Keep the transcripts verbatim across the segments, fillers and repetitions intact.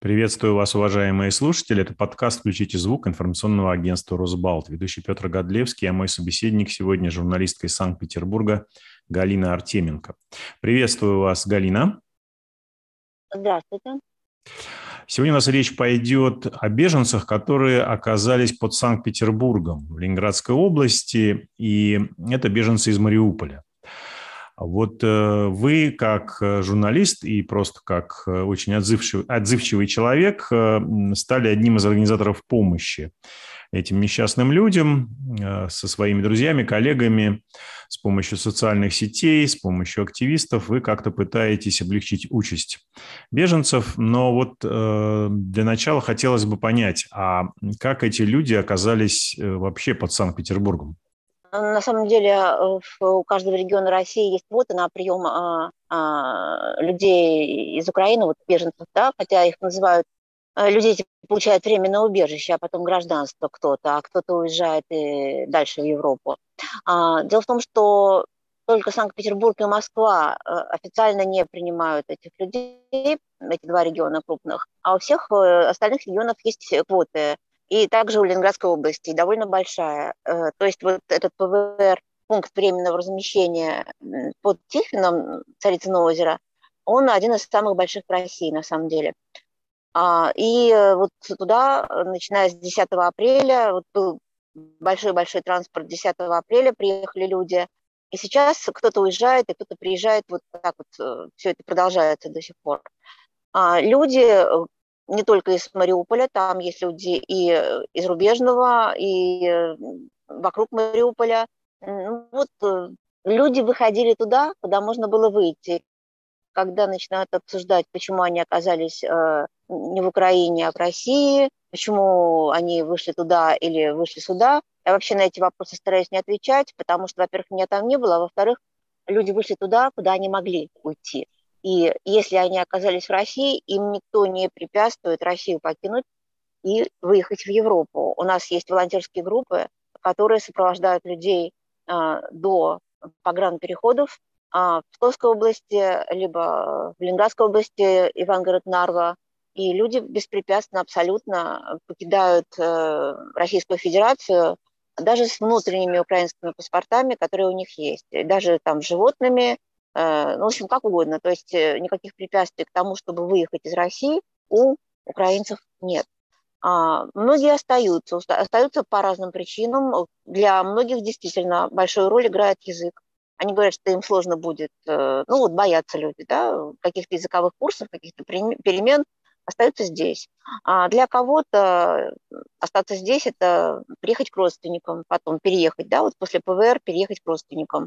Приветствую вас, уважаемые слушатели. Это подкаст «Включите звук» информационного агентства «Росбалт». Ведущий Петр Годлевский, а мой собеседник сегодня журналистка из Санкт-Петербурга Галина Артеменко. Приветствую вас, Галина. Здравствуйте. Сегодня у нас речь пойдет о беженцах, которые оказались под Санкт-Петербургом в Ленинградской области, и это беженцы из Мариуполя. Вот вы, как журналист и просто как очень отзывчивый, отзывчивый человек, стали одним из организаторов помощи этим несчастным людям со своими друзьями, коллегами, с помощью социальных сетей, с помощью активистов. Вы как-то пытаетесь облегчить участь беженцев. Но вот для начала хотелось бы понять, а как эти люди оказались вообще под Санкт-Петербургом? На самом деле у каждого региона России есть квоты на прием а, а, людей из Украины, вот беженцев, да, хотя их называют, людей получают временное убежище, а потом гражданство кто-то, а кто-то уезжает и дальше в Европу. А, дело в том, что только Санкт-Петербург и Москва официально не принимают этих людей, эти два региона крупных, а у всех остальных регионов есть квоты. И также у Ленинградской области, довольно большая. То есть вот этот ПВР, пункт временного размещения под Тихвином, Царицыно озеро, он один из самых больших в России на самом деле. И вот туда, начиная с десятого апреля, вот был большой-большой транспорт, десятого апреля приехали люди. И сейчас кто-то уезжает, и кто-то приезжает, вот так вот все это продолжается до сих пор. Люди... не только из Мариуполя, там есть люди и из Рубежного, и вокруг Мариуполя. Вот люди выходили туда, куда можно было выйти. Когда начинают обсуждать, почему они оказались не в Украине, а в России, почему они вышли туда или вышли сюда, я вообще на эти вопросы стараюсь не отвечать, потому что, во-первых, меня там не было, а во-вторых, люди вышли туда, куда они могли уйти. И если они оказались в России, им никто не препятствует Россию покинуть и выехать в Европу. У нас есть волонтерские группы, которые сопровождают людей а, до погранпереходов а, в Псковской области, либо в Ленинградской области, Ивангород-Нарва. И люди беспрепятственно абсолютно покидают а, Российскую Федерацию, даже с внутренними украинскими паспортами, которые у них есть, и даже там животными. Ну, в общем, как угодно. То есть никаких препятствий к тому, чтобы выехать из России, у украинцев нет. А многие остаются. Остаются по разным причинам. Для многих действительно большую роль играет язык. Они говорят, что им сложно будет. Ну, вот боятся люди, да, каких-то языковых курсов, каких-то перемен. Остаются здесь. А для кого-то остаться здесь – это приехать к родственникам, потом переехать, да, вот после ПВР переехать к родственникам.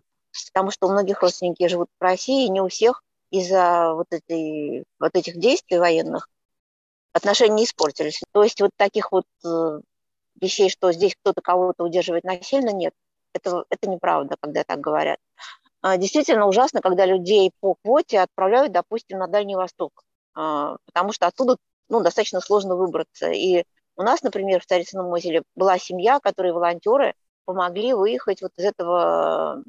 Потому что у многих родственники живут в России, и не у всех из-за вот, этой, вот этих действий военных отношения испортились. То есть вот таких вот вещей, что здесь кто-то кого-то удерживает насильно, нет. Это, это неправда, когда так говорят. Действительно ужасно, когда людей по квоте отправляют, допустим, на Дальний Восток, потому что оттуда, ну, достаточно сложно выбраться. И у нас, например, в Царицыном озере была семья, которые волонтеры, помогли выехать вот из этого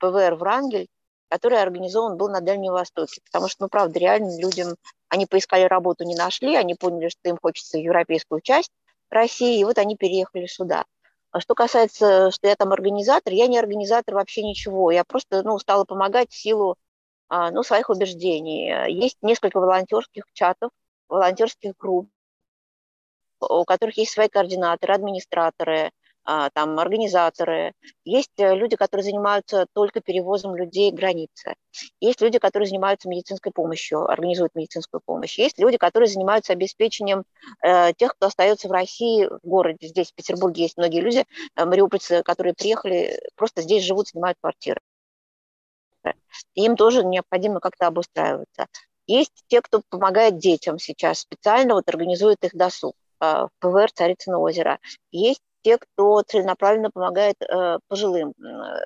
ПВР «Врангель», который организован был на Дальнем Востоке. Потому что, ну, правда, реально людям... Они поискали работу, не нашли, они поняли, что им хочется европейскую часть России, и вот они переехали сюда. А что касается, что я там организатор, я не организатор вообще ничего. Я просто, ну, стала помогать в силу, ну, своих убеждений. Есть несколько волонтерских чатов, волонтерских групп, у которых есть свои координаторы, администраторы, там организаторы, есть люди, которые занимаются только перевозом людей границы, есть люди, которые занимаются медицинской помощью, организуют медицинскую помощь, есть люди, которые занимаются обеспечением э, тех, кто остается в России, в городе. Здесь, в Петербурге, есть многие люди, э, мариупольцы, которые приехали, просто здесь живут, снимают квартиры. Им тоже необходимо как-то обустраиваться. Есть те, кто помогает детям сейчас, специально вот организует их досуг в ПВР «Царицыно озеро». Есть те, кто целенаправленно помогает э, пожилым.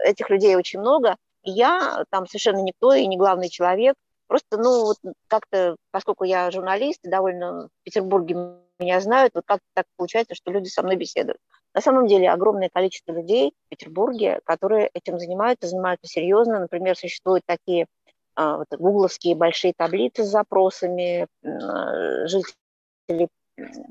Этих людей очень много. И я там совершенно никто и не главный человек. Просто, ну, вот как-то, поскольку я журналист, довольно в Петербурге меня знают, вот как-то так получается, что люди со мной беседуют. На самом деле огромное количество людей в Петербурге, которые этим занимаются, занимаются серьезно. Например, существуют такие э, вот, гугловские большие таблицы с запросами э, жителей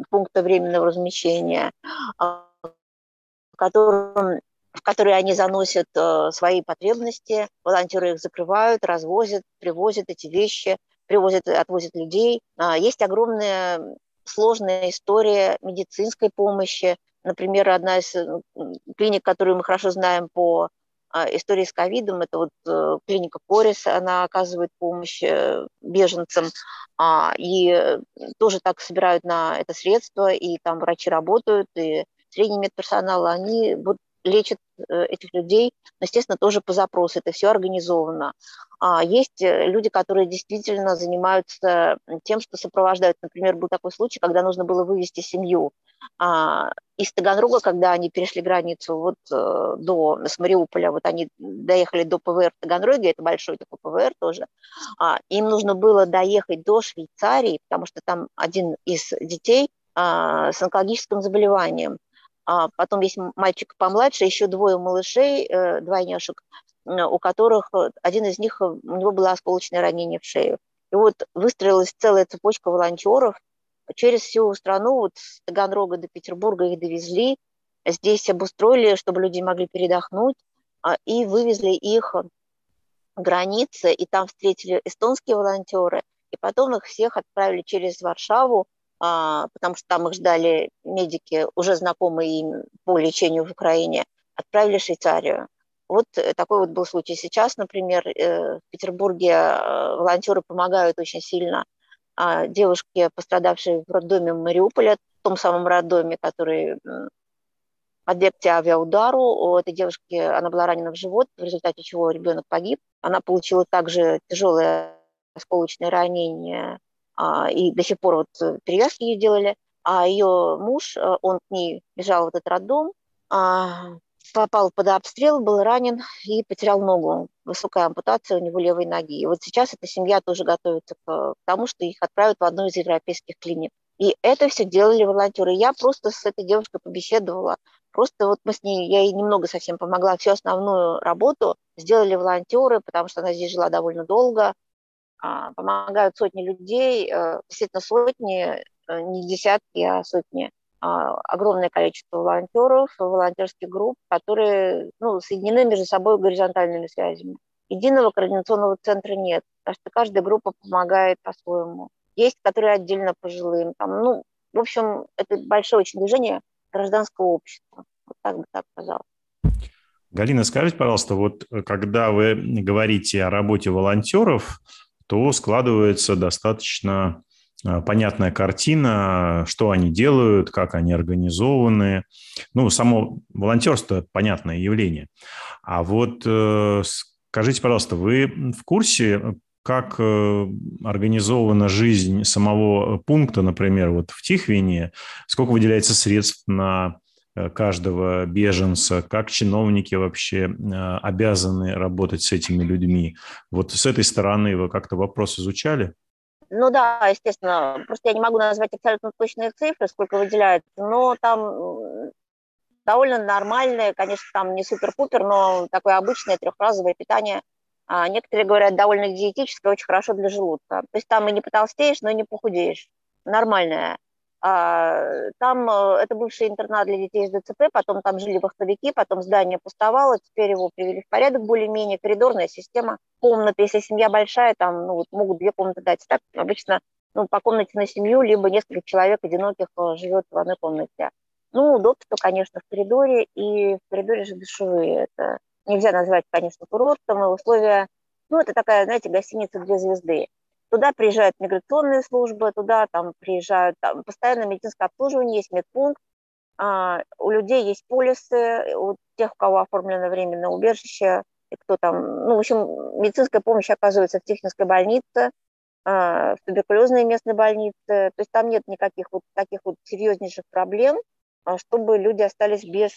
пункта временного размещения, э, в, котором, в которые они заносят э, свои потребности, волонтеры их закрывают, развозят, привозят эти вещи, привозят, отвозят людей. Э, есть огромная сложная история медицинской помощи. Например, одна из клиник, которую мы хорошо знаем по истории с ковидом, это вот клиника Корис, она оказывает помощь беженцам, и тоже так собирают на это средства, и там врачи работают, и средний медперсонал, они лечат этих людей, но, естественно, тоже по запросу, это все организовано. Есть люди, которые действительно занимаются тем, что сопровождают. Например, был такой случай, когда нужно было вывезти семью из Таганрога, когда они перешли границу вот до, с Мариуполя, вот они доехали до ПВР в Таганроге, это большой такой ПВР тоже. Им нужно было доехать до Швейцарии, потому что там один из детей с онкологическим заболеванием. Потом есть мальчик помладше, еще двое малышей, двойняшек, у которых один из них, у него было осколочное ранение в шею. И вот выстроилась целая цепочка волонтеров через всю страну, вот с Таганрога до Петербурга их довезли, здесь обустроили, чтобы люди могли передохнуть, и вывезли их границы, и там встретили эстонские волонтеры, и потом их всех отправили через Варшаву, потому что там их ждали медики, уже знакомые им по лечению в Украине, отправили в Швейцарию. Вот такой вот был случай. Сейчас, например, в Петербурге волонтеры помогают очень сильно девушке, пострадавшей в роддоме Мариуполя, в том самом роддоме, который подвергся авиаудару. У этой девушки она была ранена в живот, в результате чего ребенок погиб. Она получила также тяжелое осколочное ранение, и до сих пор вот перевязки ей делали. А ее муж, он к ней бежал в этот роддом, попал под обстрел, был ранен и потерял ногу. Высокая ампутация у него левой ноги. И вот сейчас эта семья тоже готовится к тому, что их отправят в одну из европейских клиник. И это все делали волонтеры. Я просто с этой девушкой побеседовала. Просто вот мы с ней, я ей немного совсем помогла. Всю основную работу сделали волонтеры, потому что она здесь жила довольно долго. Помогают сотни людей, действительно сотни, не десятки, а сотни. Огромное количество волонтеров, волонтерских групп, которые, ну, соединены между собой горизонтальными связями. Единого координационного центра нет, потому что каждая группа помогает по-своему. Есть, которые отдельно пожилым. Там, ну, в общем, это большое очень движение гражданского общества. Вот так бы так сказала. Галина, скажите, пожалуйста, вот когда вы говорите о работе волонтеров, то складывается достаточно понятная картина, что они делают, как они организованы. Ну, само волонтерство – понятное явление. А вот скажите, пожалуйста, вы в курсе, как организована жизнь самого пункта, например, вот в Тихвине? Сколько выделяется средств на каждого беженца, как чиновники вообще обязаны работать с этими людьми? Вот с этой стороны вы как-то вопрос изучали? Ну да, естественно. Просто я не могу назвать абсолютно точные цифры, сколько выделяется, но там довольно нормальное, конечно, там не супер-пупер, но такое обычное трехразовое питание. А некоторые говорят, довольно диетическое, очень хорошо для желудка. То есть там и не потолстеешь, но и не похудеешь. Нормальное. Там это бывший интернат для детей с ДЦП, потом там жили вахтовики, потом здание пустовало, теперь его привели в порядок более-менее, коридорная система, комната, если семья большая, там, ну, вот могут две комнаты дать. Так обычно, ну, по комнате на семью, либо несколько человек одиноких живет в одной комнате. Ну, удобство, конечно, в коридоре, и в коридоре же душевые. Это нельзя назвать, конечно, курортом, и условия, ну, это такая, знаете, гостиница две звезды. Туда приезжают миграционные службы, туда там приезжают, там постоянно медицинское обслуживание, есть медпункт, а, у людей есть полисы, у тех, у кого оформлено временное убежище, кто там, ну, в общем, медицинская помощь оказывается в Тихвинской больнице, в туберкулезной местной больнице, то есть там нет никаких вот таких вот серьезнейших проблем, чтобы люди остались без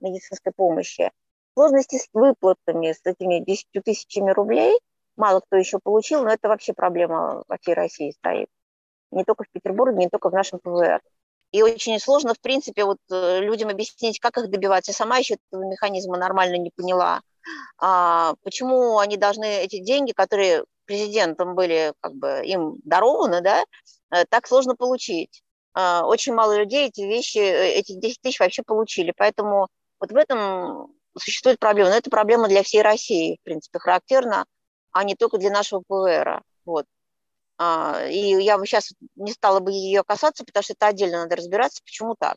медицинской помощи. Сложности с выплатами, с этими десятью тысячами рублей, мало кто еще получил, но это вообще проблема во всей России стоит. Не только в Петербурге, не только в нашем ПВР. И очень сложно, в принципе, вот людям объяснить, как их добиваться. Я сама еще этого механизма нормально не поняла. А почему они должны эти деньги, которые президентом были, как бы им дарованы, да, так сложно получить? А очень мало людей эти вещи, эти десять тысяч вообще получили. Поэтому вот в этом существует проблема. Но это проблема для всей России, в принципе, характерна, а не только для нашего ПВРа. Вот. И я бы сейчас не стала бы ее касаться, потому что это отдельно надо разбираться, почему так.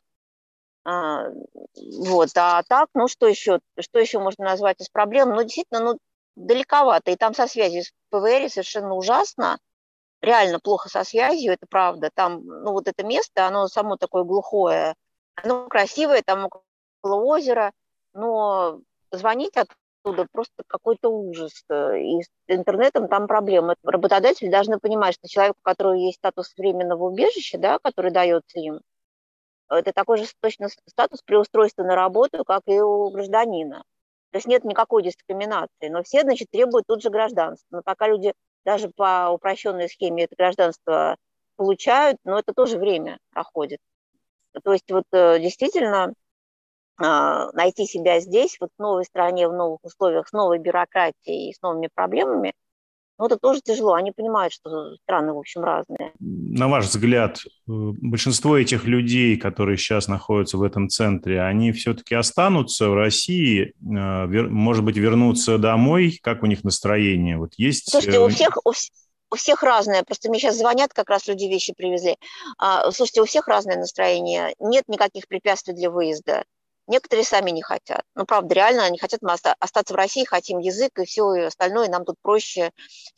Вот, а так, ну что еще, что еще можно назвать из проблем? Ну, действительно, ну, далековато, и там со связью с ПВР совершенно ужасно, реально плохо со связью, это правда, там, ну, вот это место, оно само такое глухое, оно красивое, там около озера, но звонить от оттуда просто какой-то ужас. И с интернетом там проблемы. Работодатели должны понимать, что человек, у которого есть статус временного убежища, да, который дается им, это такой же точно статус при устройстве на работу, как и у гражданина. То есть нет никакой дискриминации. Но все, значит, требуют тут же гражданства. Но пока люди даже по упрощенной схеме это гражданство получают, но это тоже время проходит. То есть вот действительно... найти себя здесь, вот в новой стране, в новых условиях, с новой бюрократией, с новыми проблемами, ну, это тоже тяжело. Они понимают, что страны, в общем, разные. На ваш взгляд, большинство этих людей, которые сейчас находятся в этом центре, они все-таки останутся в России, может быть, вернутся домой? Как у них настроение? Вот есть... Слушайте, у всех... У... У всех разное, просто мне сейчас звонят, как раз люди вещи привезли. Слушайте, у всех разное настроение, нет никаких препятствий для выезда. Некоторые сами не хотят. Ну, правда, реально они хотят, мы остаться в России, хотим язык и все и остальное, нам тут проще.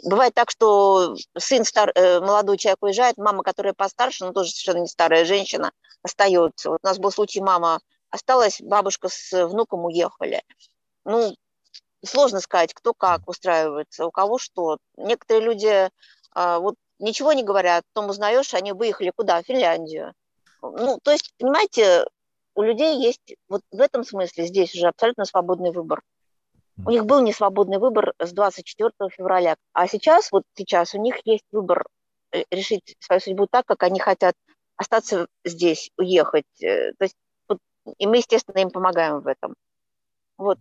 Бывает так, что сын стар... молодой человек уезжает, мама, которая постарше, но тоже совершенно не старая женщина, остается. Вот у нас был случай, мама осталась, бабушка с внуком уехали. Ну, сложно сказать, кто как устраивается, у кого что. Некоторые люди а, вот ничего не говорят, потом узнаешь, они выехали куда? В Финляндию. Ну, то есть, понимаете, у людей есть вот в этом смысле здесь уже абсолютно свободный выбор. У них был несвободный выбор с двадцать четвёртого февраля. А сейчас, вот сейчас у них есть выбор решить свою судьбу так, как они хотят остаться здесь, уехать. То есть, вот, и мы, естественно, им помогаем в этом. Вот.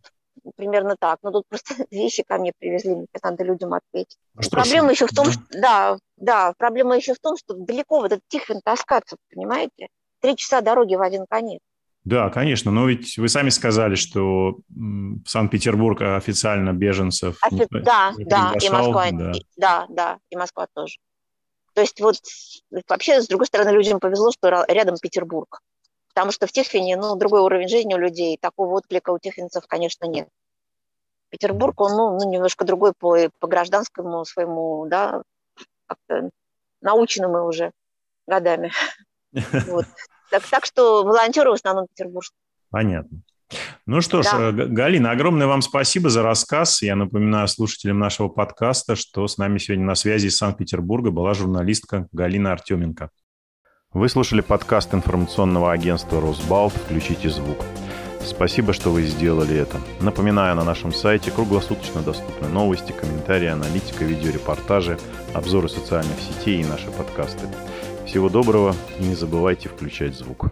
Примерно так. Но тут просто вещи ко мне привезли, мне надо людям ответить. Что проблема что? еще в том, да. Что, да, да, проблема еще в том, что далеко в этот Тихвин таскаться, понимаете? Три часа дороги в один конец. Да, конечно, но ведь вы сами сказали, что в Санкт-Петербург официально беженцев Офи... не, да, не да, и Москва, да. И, да, да, и Москва тоже. То есть вот вообще, с другой стороны, людям повезло, что рядом Петербург. Потому что в Тихвине, ну, другой уровень жизни у людей, такого отклика у тихвинцев, конечно, нет. Петербург, он, ну, немножко другой по, по гражданскому своему, да, как-то наученному уже годами. Вот. Так, так что волонтеры в основном петербуржцы. Понятно. Ну что да. ж, Галина, огромное вам спасибо за рассказ. Я напоминаю слушателям нашего подкаста, что с нами сегодня на связи из Санкт-Петербурга была журналистка Галина Артеменко. Вы слушали подкаст информационного агентства «Росбалт. Включите звук». Спасибо, что вы сделали это. Напоминаю, на нашем сайте круглосуточно доступны новости, комментарии, аналитика, видеорепортажи, обзоры социальных сетей и наши подкасты. Всего доброго и не забывайте включать звук.